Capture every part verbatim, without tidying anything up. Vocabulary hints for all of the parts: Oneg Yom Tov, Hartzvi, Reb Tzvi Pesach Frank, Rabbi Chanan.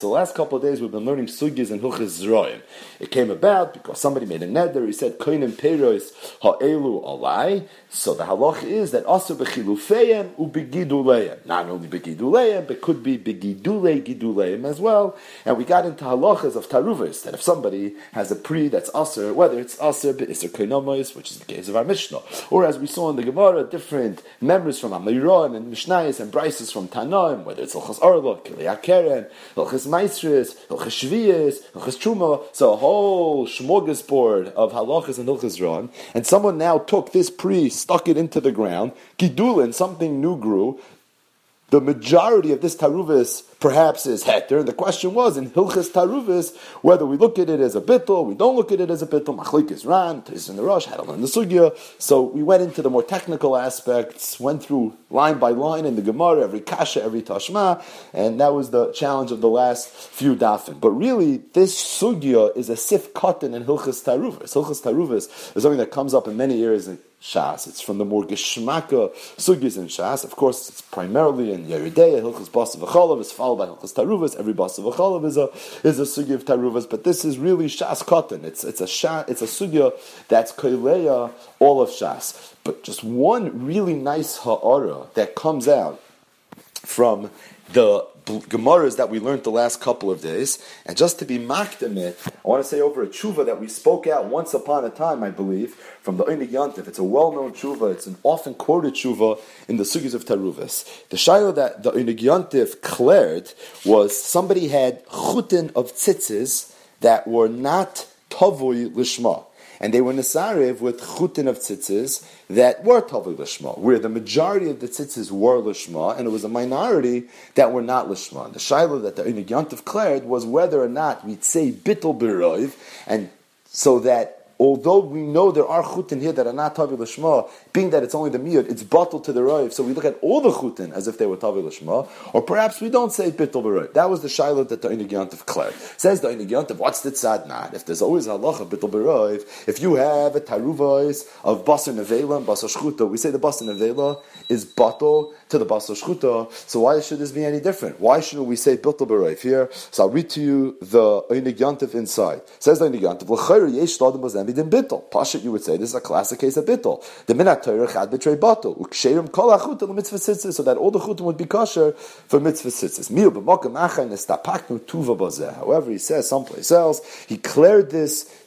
The last couple of days we've been learning sugis and hilchos zroim. It came about because somebody made a neder. He said koinim peiros ha'elu alai. So the halach is that also bechilufeim u'begiduleyim. Not only begiduleyim, but could be begidulei giduleim as well. And we got into halachas of taruvos, that if somebody has a pri that's aser, whether it's aser be'isur koinomois, which is the case of our Mishnah, or as we saw in the Gemara, different members from Amiron and Mishnayos and Brises from Tanaim, whether it's hilchos orla, kilei hakeren, hilchos Maestris, Hilchas Shviyas, Hilchas Truma, so a whole smorgasbord of halachas and Hilchas Ron, and someone now took this pre, stuck it into the ground, Gidulin, something new grew. The majority of this Taruvis perhaps is Heter, and the question was, in Hilchas Taruvis, whether we look at it as a bittul, we don't look at it as a bittul, Machlik is Ran, Tis in the Rosh, Hadal in the Sugya, so we went into the more technical aspects, went through line by line in the Gemara, every Kasha, every Tashma, and that was the challenge of the last few Dafim. But really, this Sugya is a Sif Katan in Hilchas Taruvis. Hilchas Taruvis is something that comes up in many areas in Shas. It's from the more Geshmaka Sugis in Shas. Of course, it's primarily in Yeridei. Hilchas Bas V'Chalav is followed by Hilchas Taruvas. Every Bas V'Chalav is a is a Sugi of Taruvas, but this is really Shas Katan. It's it's a Shas, it's a Sugya that's Koileya all of Shas. But just one really nice ha'ara that comes out from the Gemaras that we learned the last couple of days, and just to be makdim it, I want to say over a tshuva that we spoke out once upon a time, I believe, from the Oneg Yom Tov. It's a well-known tshuva, it's an often quoted tshuva in the sugis of Taruvis. The shayla that the Oneg Yom Tov cleared was somebody had chutin of tzitzis that were not tavui lishma, and they were nesarev with chutin of tzitzis that were tavui lishma, where the majority of the tzitzis were lishma, and it was a minority that were not lishma. And the shiloh that the Oneg Yom Tov declared was whether or not we'd say bittul b'roiv, and so that although we know there are chutin here that are not tavui lishma, being that it's only the miyud, it's bottled to the roiv, so we look at all the chutin as if they were tavui lishma, or perhaps we don't say bittul b'roiv. That was the shiloh that the Oneg Yom Tov declared. Says the Oneg Yom Tov, what's the tzadnat? If there's always halacha of bittul b'roiv, if you have a taruvos of basar nevela and basar shchuta, we say the basar nevela is bottled to the basar shchuta, so why should this be any different? Why shouldn't we say bittul b'roiv here? So I'll read to you the Oneg Yom Tov inside. Says the Oneg Yom Tov, l'chayr yesh l'adam b'zem in bittul. Pashat, you would say this is a classic case of bittul. The minat Torah chad betray battle. Uksherim kol hachutim mitzvah tzitzis, so that all the chutim would be kosher for mitzvah tzitzis. Miu b'makam achayin estapaknu tuva b'zeh. However, he says someplace else, he declared this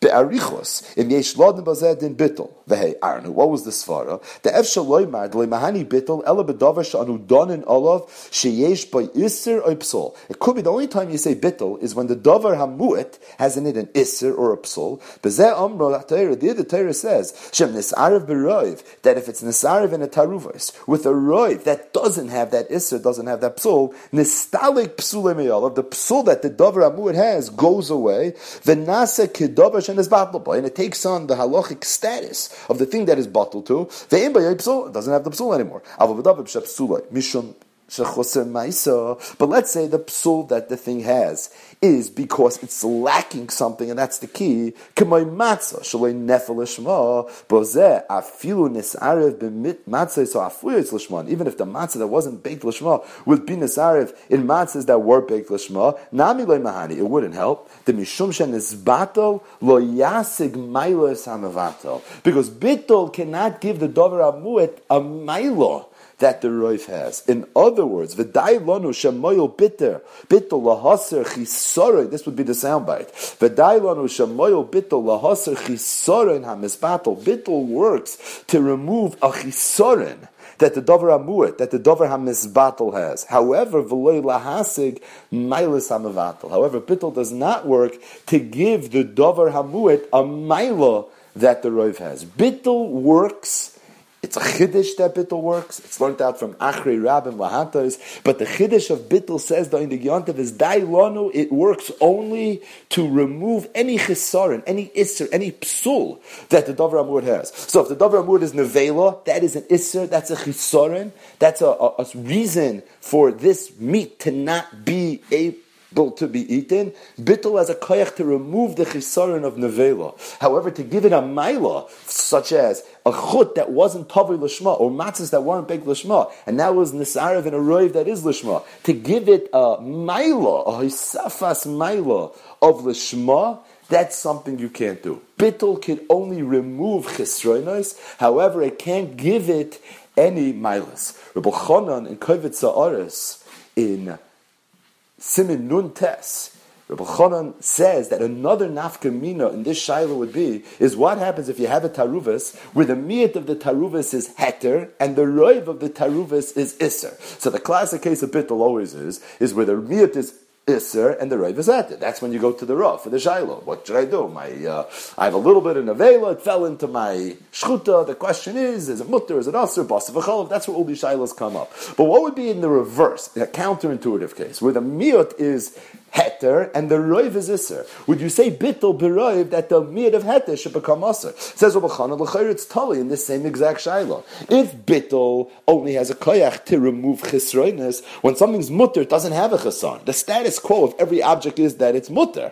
be'arichos im yesh lodin b'zeh din bittul. V'hei arnu. What was the svara? The efshal loymar d'lemahani bittul ela b'davar she'anu donin olav sheyesh b'yisr or psal. It could be the only time you say bittul is when the davar hamuit has in it an isr or a psal. B'zeh amro ha'Torah. There the Torah says shem nis'arev b'roiv, that if it's nis'arev in a taruvos with a roiv that doesn't have that isr, doesn't have that psal, nistalik psulei me'olav, the psal that the davar hamuit has goes away. V'naseh kedavar shenisbatl bo, and it takes on the halachic status of the thing that is bottled to. Ve'im b'yay psul, it doesn't have the psul anymore. Avol b'davar b'sheh psulay, mishum shechoser ma'isa. But let's say the psul that the thing has is because it's lacking something, and that's the key. K'may matzah shalei nefel l'shma bozeh afilu nisarev b'matzah so afuyetz l'shma. Even if the matzah that wasn't baked l'shma would be nisarev in matzahs that were baked l'shma, nami loy mahani, it wouldn't help. The mishum shenisbatel lo yasig mailos hamavatel, because bittul cannot give the dover amuet a mailo that the roif has. In other words, v'day lanu shemoyel bitter bittul lahaser chisorin. This would be the soundbite. V'day lanu shemoyel bittul lahaser chisorin hamisbatel. Bittul works to remove a chisorin that the dover amuit, that the dover hamisbatel has. However, v'loy lahasig mailas hamavatel. However, bittul does not work to give the dover hamuit a maila that the roif has. Bittul works. It's a chiddush that bittul works. It's learned out from Achrei Rabim Lahatos. But the chiddush of bittul, says the Oneg Yom Tov, is dai lanu. It works only to remove any chisaron, any isser, any psul that the davar amud has. So if the davar amud is nevela, that is an isser, that's a chisaron, that's a, a, a reason for this meat to not be a to be eaten, bittul has a koyach to remove the chisaron of nevela. However, to give it a maila, such as a chut that wasn't tavi l'shma, or matzahs that weren't baked l'shma, and that was nisarev and a roiv that is l'shma, to give it a maila, a hisafas maila of l'shma, that's something you can't do. Bittul can only remove chisronos, however, it can't give it any milas. Rabbi Chanan in Kovet Sa'aris in Simin Nun Tes, Rabbi Chanan says that another nafkamina in this shaila would be is what happens if you have a taruvas where the miyat of the taruvas is heter and the roiv of the taruvas is iser. So the classic case of bittul always is is where the miyat is Isser and the Rav is at it. That's when you go to the Rav for the Shiloh. What should I do? My, uh, I have a little bit of Nevela, it fell into my Shchuta. The question is, is it Mutter, is it Asr, Basa V'chalav? That's where all these Shilohs come up. But what would be in the reverse, in a counterintuitive case, where the Miyot is Heter and the Rav is Isser? Would you say Bittul B'Rav that the Miyot of Heter should become Asr? Says Rabbi Chanan L'Chair, it's Tali in the same exact Shiloh. If Bittul only has a Koyach to remove Chisroinus, when something's Mutter, it doesn't have a Chisan. The status quo of every object is that it's mutter.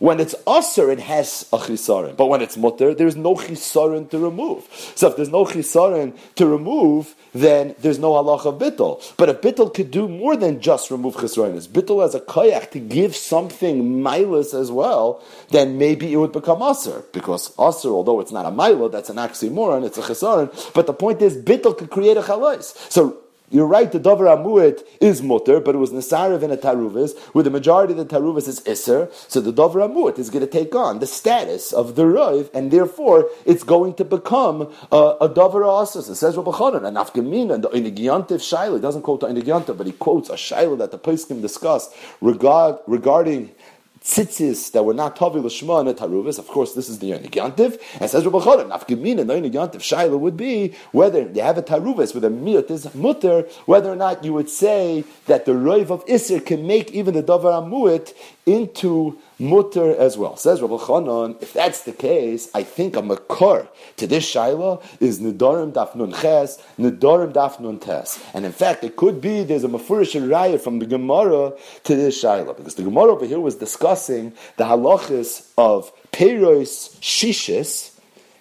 When it's asr, it has a chisaron. But when it's mutter, there's no chisaron to remove. So if there's no chisaron to remove, then there's no halacha of bittul. But a bittul could do more than just remove chisaronis. Bittul as a koyach to give something milus as well, then maybe it would become asr. Because asr, although it's not a mila, that's an oxymoron, it's a chisaron. But the point is, bittul could create a chalais. So you're right, the Dover Amuit is mutter, but it was Nesarev and a Taruvis, where the majority of the Taruvis is Isser, so the Dover Amuit is going to take on the status of the Rav, and therefore it's going to become a, a Dover Asr. So it says Rabbi Chanan, and Afgamina, and the Oneg Yom Tov Shaila, he doesn't quote the Oneg Yom Tov, but he quotes a Shaila that the Poskim discussed regard, regarding tzitzis that were not tavi l'shma and a taruvas. Of course, this is the Oneg Yom Tov. And says Rabbi Chanan, nafkamina, the Oneg Yom Tov shaila would be whether you have a taruvas with a miyot is mutter, whether or not you would say that the roiv of iser can make even the davar amuit into mutter as well. Says Rabbi Chanan, if that's the case, I think a makor to this shaila is nedarim daf nun ches, nedarim daf nun tes. And in fact, it could be there's a mafurish and raya from the Gemara to this shaila, because the Gemara over here was discussing the halachas of peiros shishis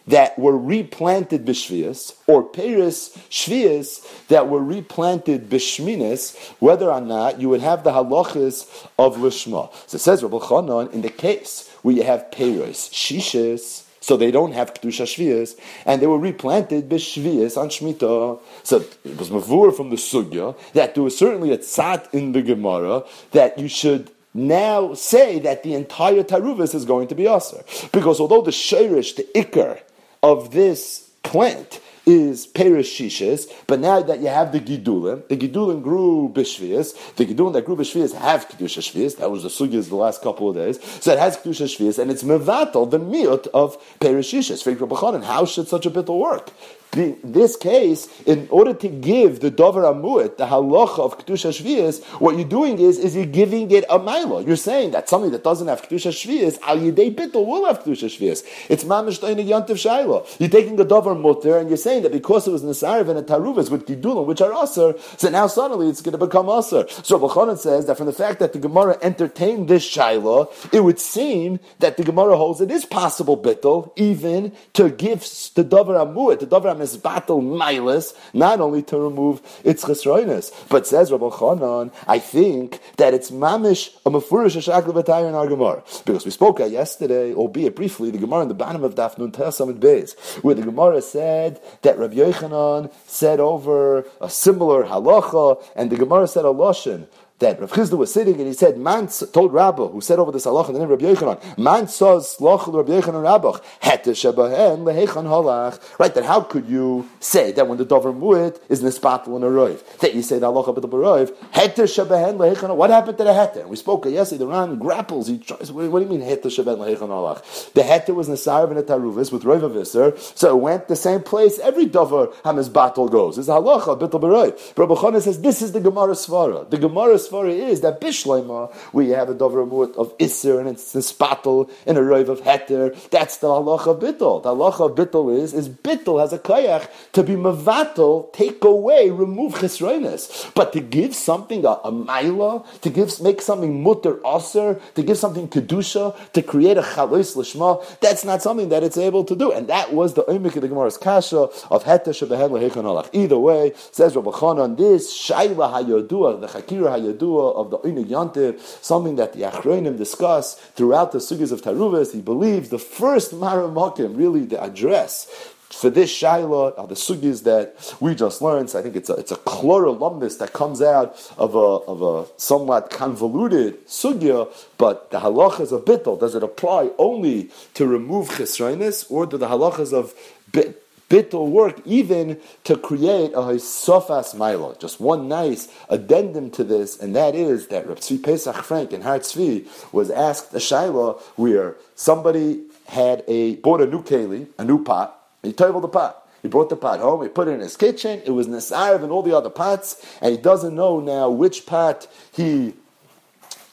that were replanted b'shvias, or peiros shvias that were replanted b'shminis, whether or not you would have the halachas of lishma. So it says Rabbi Chanan, in the case where you have peiros shishis, so they don't have kedusha shvias, and they were replanted b'shvias on Shemitah. So it was mavur from the sugya that there was certainly a tzat in the Gemara that you should now say that the entire taruvas is going to be asr, because although the shirish, the ikar of this plant is peiros shishis, but now that you have the gidulim, the gidulim grew b'shvias, the gidulim that grew b'shvias have kedusha shvias, that was the sugyas the last couple of days, so it has kedusha shvias, and it's mevatel, the miyot of peiros shishis. For Rabbi Chanan, how should such a bittul work? In this case, in order to give the davar amuit, the halacha of kedusha shvias, what you're doing is, is you're giving it a mila. You're saying that something that doesn't have kedusha shvias, al yidei bittul will have kedusha shvias. It's mamish the Oneg Yom Tov shaila. You're taking the davar mutter and you're saying that because it was Nesarev and a Taruvas with Gidulim, which are Asr, so now suddenly it's going to become Asr. So Rabbi Chanan says that from the fact that the Gemara entertained this Shaila, it would seem that the Gemara holds it is possible, Bittul, even to give the Dover Amuit, the Dover Amuit battle Milas, not only to remove its Chesroinus. But says Rabbi Chanan, I think that it's Mamish, a Mefurish, a Shakla B'Tayr in our Gemara. Because we spoke yesterday, albeit briefly, the Gemara in the bottom of Daf Nun Tes Amud Beis, where the Gemara said that Rabbi Yochanan said over a similar halacha, and the Gemara said a lashon that Rav Chizda was sitting and he said, Man told Rabbah, who said over this halacha, the name of Rabbi Yochanan, Man says lachal Rabbi Yochanan Rabbah, Hete shebahen lehechan halach. Right, then how could you say that when the Dover Mu'it is Nispatel and Aroiv, that you say the halacha but the Baroiv, Hete shebahen lehechan halach? What happened to the Hete? And we spoke yesterday, the Ran grapples, he tries, what do you mean Hete shebahen lehechan halach? The Hete was Nesarev and a Taruvis with Roiv of Isser, so it went the same place every Dover Hamas battle goes. It's halacha, Bittul Baroiv. But Rabbi Chanan says, this is the Gemara Svara. The Gemara svara is that Bishleima, we have a Dovramut of Isser, and it's the Spatel, and a Rov of Heter. That's the Halacha of Bittel. The Halacha of Bittel is, is Bittel has a Koyach to be Mevatel, take away, remove Chesroinus. But to give something a, a Maila, to give make something Mutter Aser, to give something Kedusha, to create a Chalos Lishma, that's not something that it's able to do. And that was the Oymik of the Gemara's Kasha of Heter Shebehen Lehechon Halach. Either way, says Rabbi Chanan, this Shaila Hayodua, the Chakira Hayodua of the Oneg Yom Tov, something that the Achronim discuss throughout the Sugis of Taruvas. He believes the first Mara Mokim, really the address for this Shaila are the Sugis that we just learned. So I think it's a, it's a chlorolumnus that comes out of a, of a somewhat convoluted Sugya, but the halachas of Bittel, does it apply only to remove Chesroinus, or do the halachas of Bittel Bittul work even to create a Hisofas Maila? Just one nice addendum to this, and that is that Reb Tzvi Pesach Frank in Hartzvi was asked a Shaila where somebody had a bought a new keli, a new pot, and he toveled the pot. He brought the pot home, he put it in his kitchen, it was Nesarev and all the other pots, and he doesn't know now which pot he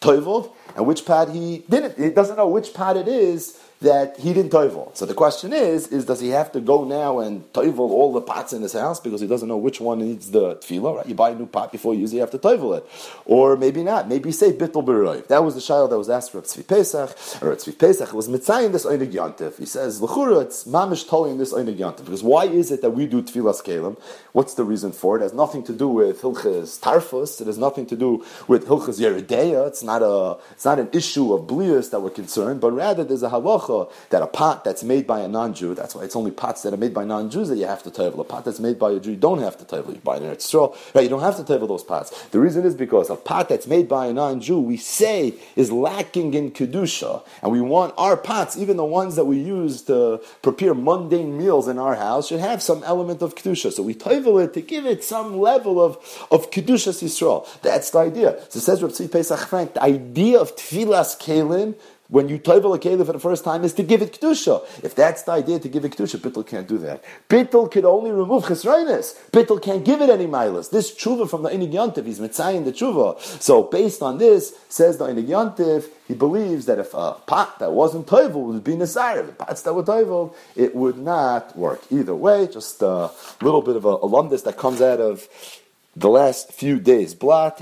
toveled and which pot he didn't. He doesn't know which pot it is that he didn't toivel. So the question is, is does he have to go now and toivel all the pots in his house because he doesn't know which one needs the tefillah, right? You buy a new pot before you use it, you have to toivel it. Or maybe not. Maybe say bittul b'roiv. That was the shayla that was asked for Reb Tzvi Pesach. Or Reb Tzvi Pesach was mitzayin this Oneg Yom Tov. He says, l'chura, it's mamish tolling this Oneg Yom Tov. Because why is it that we do tefillas kelim? What's the reason for it? It has nothing to do with hilchas tarfus. It has nothing to do with hilchas yeridea. It's not a, it's not an issue of blius that we're concerned, but rather there's a halacha that a pot that's made by a non-Jew, that's why it's only pots that are made by non-Jews that you have to tovel. A pot that's made by a Jew, you don't have to tovel. You buy it in Eretz Yisrael, right? You don't have to tovel those pots. The reason is because a pot that's made by a non-Jew, we say, is lacking in Kedusha, and we want our pots, even the ones that we use to prepare mundane meals in our house, should have some element of Kedusha. So we tovel it to give it some level of, of Kedushas Yisrael. That's the idea. So says Reb Tzvi Pesach Frank, the idea of Tfilas Kelim, when you tovel a keli for the first time, is to give it kedusha. If that's the idea, to give it kedusha, bittul can't do that. Bittul can only remove chesroinus. Bittul can't give it any milas. This tshuva from the Oneg Yom Tov, he's mitzayin the tshuva. So based on this, says the Oneg Yom Tov, he believes that if a pot that wasn't tovel would be nesarev, the pots that were tovel, it would not work. Either way, just a little bit of a alumnus that comes out of the last few days' blot.